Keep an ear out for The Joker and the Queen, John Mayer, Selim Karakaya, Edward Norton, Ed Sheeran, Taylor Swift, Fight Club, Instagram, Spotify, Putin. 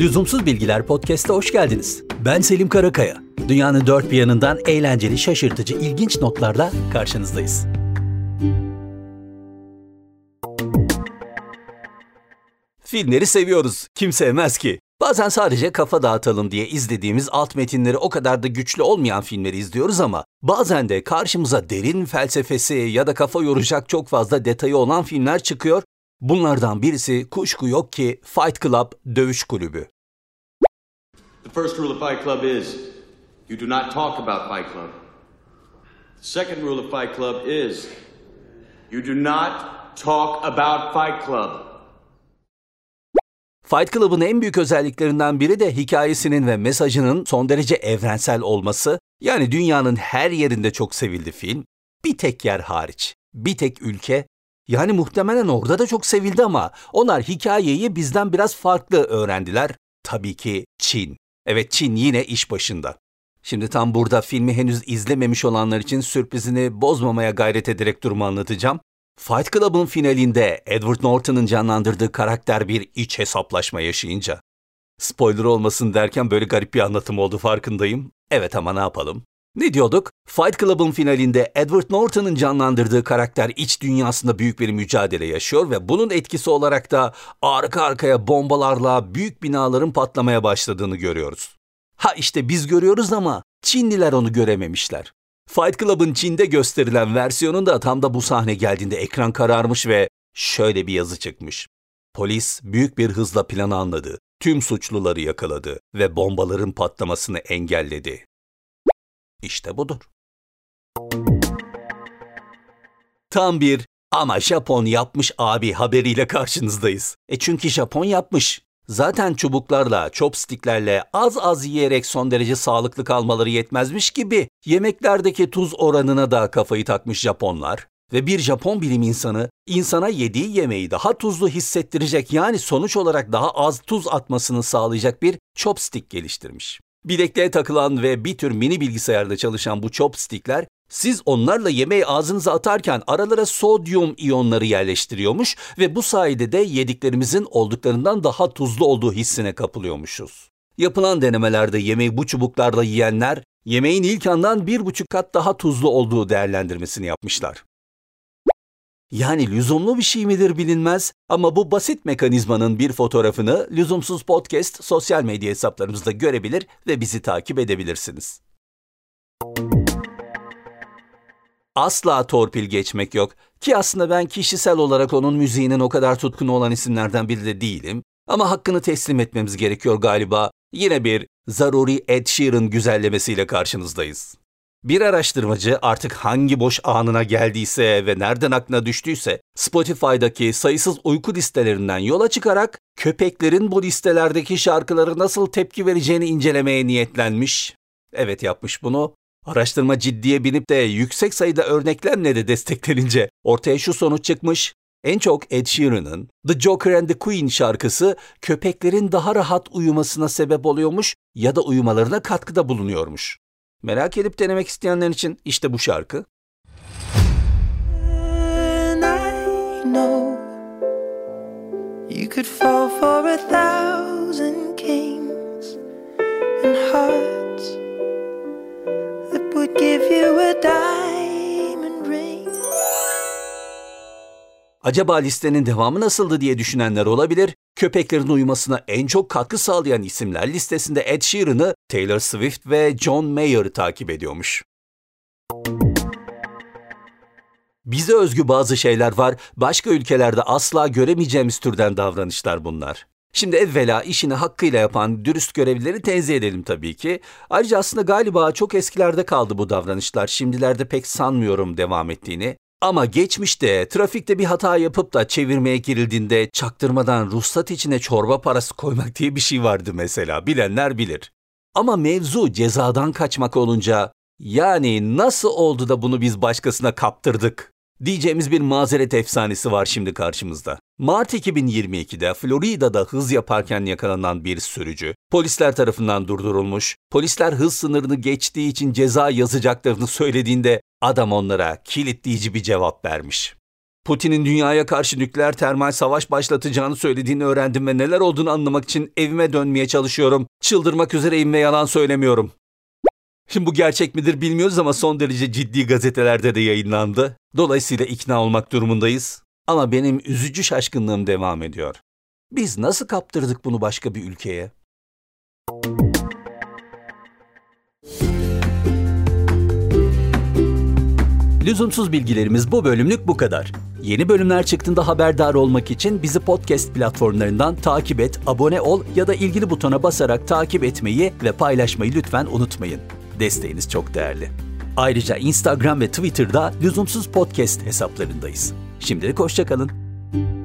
Lüzumsuz Bilgiler Podcast'a hoş geldiniz. Ben Selim Karakaya. Dünyanın dört bir yanından eğlenceli, şaşırtıcı, ilginç notlarla karşınızdayız. Filmleri seviyoruz. Kim sevmez ki? Bazen sadece kafa dağıtalım diye izlediğimiz alt metinleri o kadar da güçlü olmayan filmleri izliyoruz ama bazen de karşımıza derin felsefesi ya da kafa yoracak çok fazla detayı olan filmler çıkıyor. Bunlardan birisi kuşku yok ki Fight Club Dövüş Kulübü. The first rule of Fight Club is you do not talk about Fight Club. The second rule of Fight Club is you do not talk about Fight Club. Fight Club'ın en büyük özelliklerinden biri de hikayesinin ve mesajının son derece evrensel olması. Yani dünyanın her yerinde çok sevildi film. Bir tek yer hariç. Bir tek ülke. Yani muhtemelen orada da çok sevildi ama onlar hikayeyi bizden biraz farklı öğrendiler. Tabii ki Çin. Evet, Çin yine iş başında. Şimdi tam burada filmi henüz izlememiş olanlar için sürprizini bozmamaya gayret ederek durumu anlatacağım. Fight Club'ın finalinde Edward Norton'ın canlandırdığı karakter bir iç hesaplaşma yaşayınca. Spoiler olmasın derken böyle garip bir anlatım oldu, farkındayım. Evet ama ne yapalım? Ne diyorduk? Fight Club'ın finalinde Edward Norton'ın canlandırdığı karakter iç dünyasında büyük bir mücadele yaşıyor ve bunun etkisi olarak da arka arkaya bombalarla büyük binaların patlamaya başladığını görüyoruz. Ha işte biz görüyoruz ama Çinliler onu görememişler. Fight Club'ın Çin'de gösterilen versiyonunda tam da bu sahne geldiğinde ekran kararmış ve şöyle bir yazı çıkmış. Polis büyük bir hızla planı anladı, tüm suçluları yakaladı ve bombaların patlamasını engelledi. İşte budur. Tam bir ama Japon yapmış abi haberiyle karşınızdayız. Çünkü Japon yapmış. Zaten çubuklarla, chopsticklerle az az yiyerek son derece sağlıklı kalmaları yetmezmiş gibi yemeklerdeki tuz oranına da kafayı takmış Japonlar ve bir Japon bilim insanı insana yediği yemeği daha tuzlu hissettirecek, yani sonuç olarak daha az tuz atmasını sağlayacak bir chopstick geliştirmiş. Bilekliğe takılan ve bir tür mini bilgisayarda çalışan bu chopstickler, siz onlarla yemeği ağzınıza atarken aralara sodyum iyonları yerleştiriyormuş ve bu sayede de yediklerimizin olduklarından daha tuzlu olduğu hissine kapılıyormuşuz. Yapılan denemelerde yemeği bu çubuklarla yiyenler, yemeğin ilk andan 1,5 kat daha tuzlu olduğu değerlendirmesini yapmışlar. Yani lüzumlu bir şey midir bilinmez ama bu basit mekanizmanın bir fotoğrafını Lüzumsuz Podcast sosyal medya hesaplarımızda görebilir ve bizi takip edebilirsiniz. Asla torpil geçmek yok ki aslında ben kişisel olarak onun müziğinin o kadar tutkunu olan isimlerden biri de değilim. Ama hakkını teslim etmemiz gerekiyor galiba. Yine bir zaruri Ed Sheeran güzellemesiyle karşınızdayız. Bir araştırmacı artık hangi boş anına geldiyse ve nereden aklına düştüyse Spotify'daki sayısız uyku listelerinden yola çıkarak köpeklerin bu listelerdeki şarkılara nasıl tepki vereceğini incelemeye niyetlenmiş. Evet, yapmış bunu. Araştırma ciddiye binip de yüksek sayıda örneklemle de desteklenince ortaya şu sonuç çıkmış. En çok Ed Sheeran'ın The Joker and the Queen şarkısı köpeklerin daha rahat uyumasına sebep oluyormuş ya da uyumalarına katkıda bulunuyormuş. Merak edip denemek isteyenler için işte bu şarkı. Acaba listenin devamı nasıldı diye düşünenler olabilir. Köpeklerin uyumasına en çok katkı sağlayan isimler listesinde Ed Sheeran'ı Taylor Swift ve John Mayer'ı takip ediyormuş. Bize özgü bazı şeyler var, başka ülkelerde asla göremeyeceğimiz türden davranışlar bunlar. Şimdi evvela işini hakkıyla yapan dürüst görevlileri tenzih edelim tabii ki. Ayrıca aslında galiba çok eskilerde kaldı bu davranışlar, şimdilerde pek sanmıyorum devam ettiğini. Ama geçmişte trafikte bir hata yapıp da çevirmeye girildiğinde çaktırmadan ruhsat içine çorba parası koymak diye bir şey vardı mesela, bilenler bilir. Ama mevzu cezadan kaçmak olunca, yani nasıl oldu da bunu biz başkasına kaptırdık diyeceğimiz bir mazeret efsanesi var şimdi karşımızda. Mart 2022'de Florida'da hız yaparken yakalanan bir sürücü polisler tarafından durdurulmuş. Polisler hız sınırını geçtiği için ceza yazacaklarını söylediğinde adam onlara kilitleyici bir cevap vermiş. Putin'in dünyaya karşı nükleer termal savaş başlatacağını söylediğini öğrendim ve neler olduğunu anlamak için evime dönmeye çalışıyorum. Çıldırmak üzereyim ve yalan söylemiyorum. Şimdi bu gerçek midir bilmiyoruz ama son derece ciddi gazetelerde de yayınlandı. Dolayısıyla ikna olmak durumundayız. Ama benim üzücü şaşkınlığım devam ediyor. Biz nasıl kaptırdık bunu başka bir ülkeye? Lüzumsuz bilgilerimiz bu bölümlük bu kadar. Yeni bölümler çıktığında haberdar olmak için bizi podcast platformlarından takip et, abone ol ya da ilgili butona basarak takip etmeyi ve paylaşmayı lütfen unutmayın. Desteğiniz çok değerli. Ayrıca Instagram ve Twitter'da lüzumsuz podcast hesaplarındayız. Şimdilik hoşça kalın.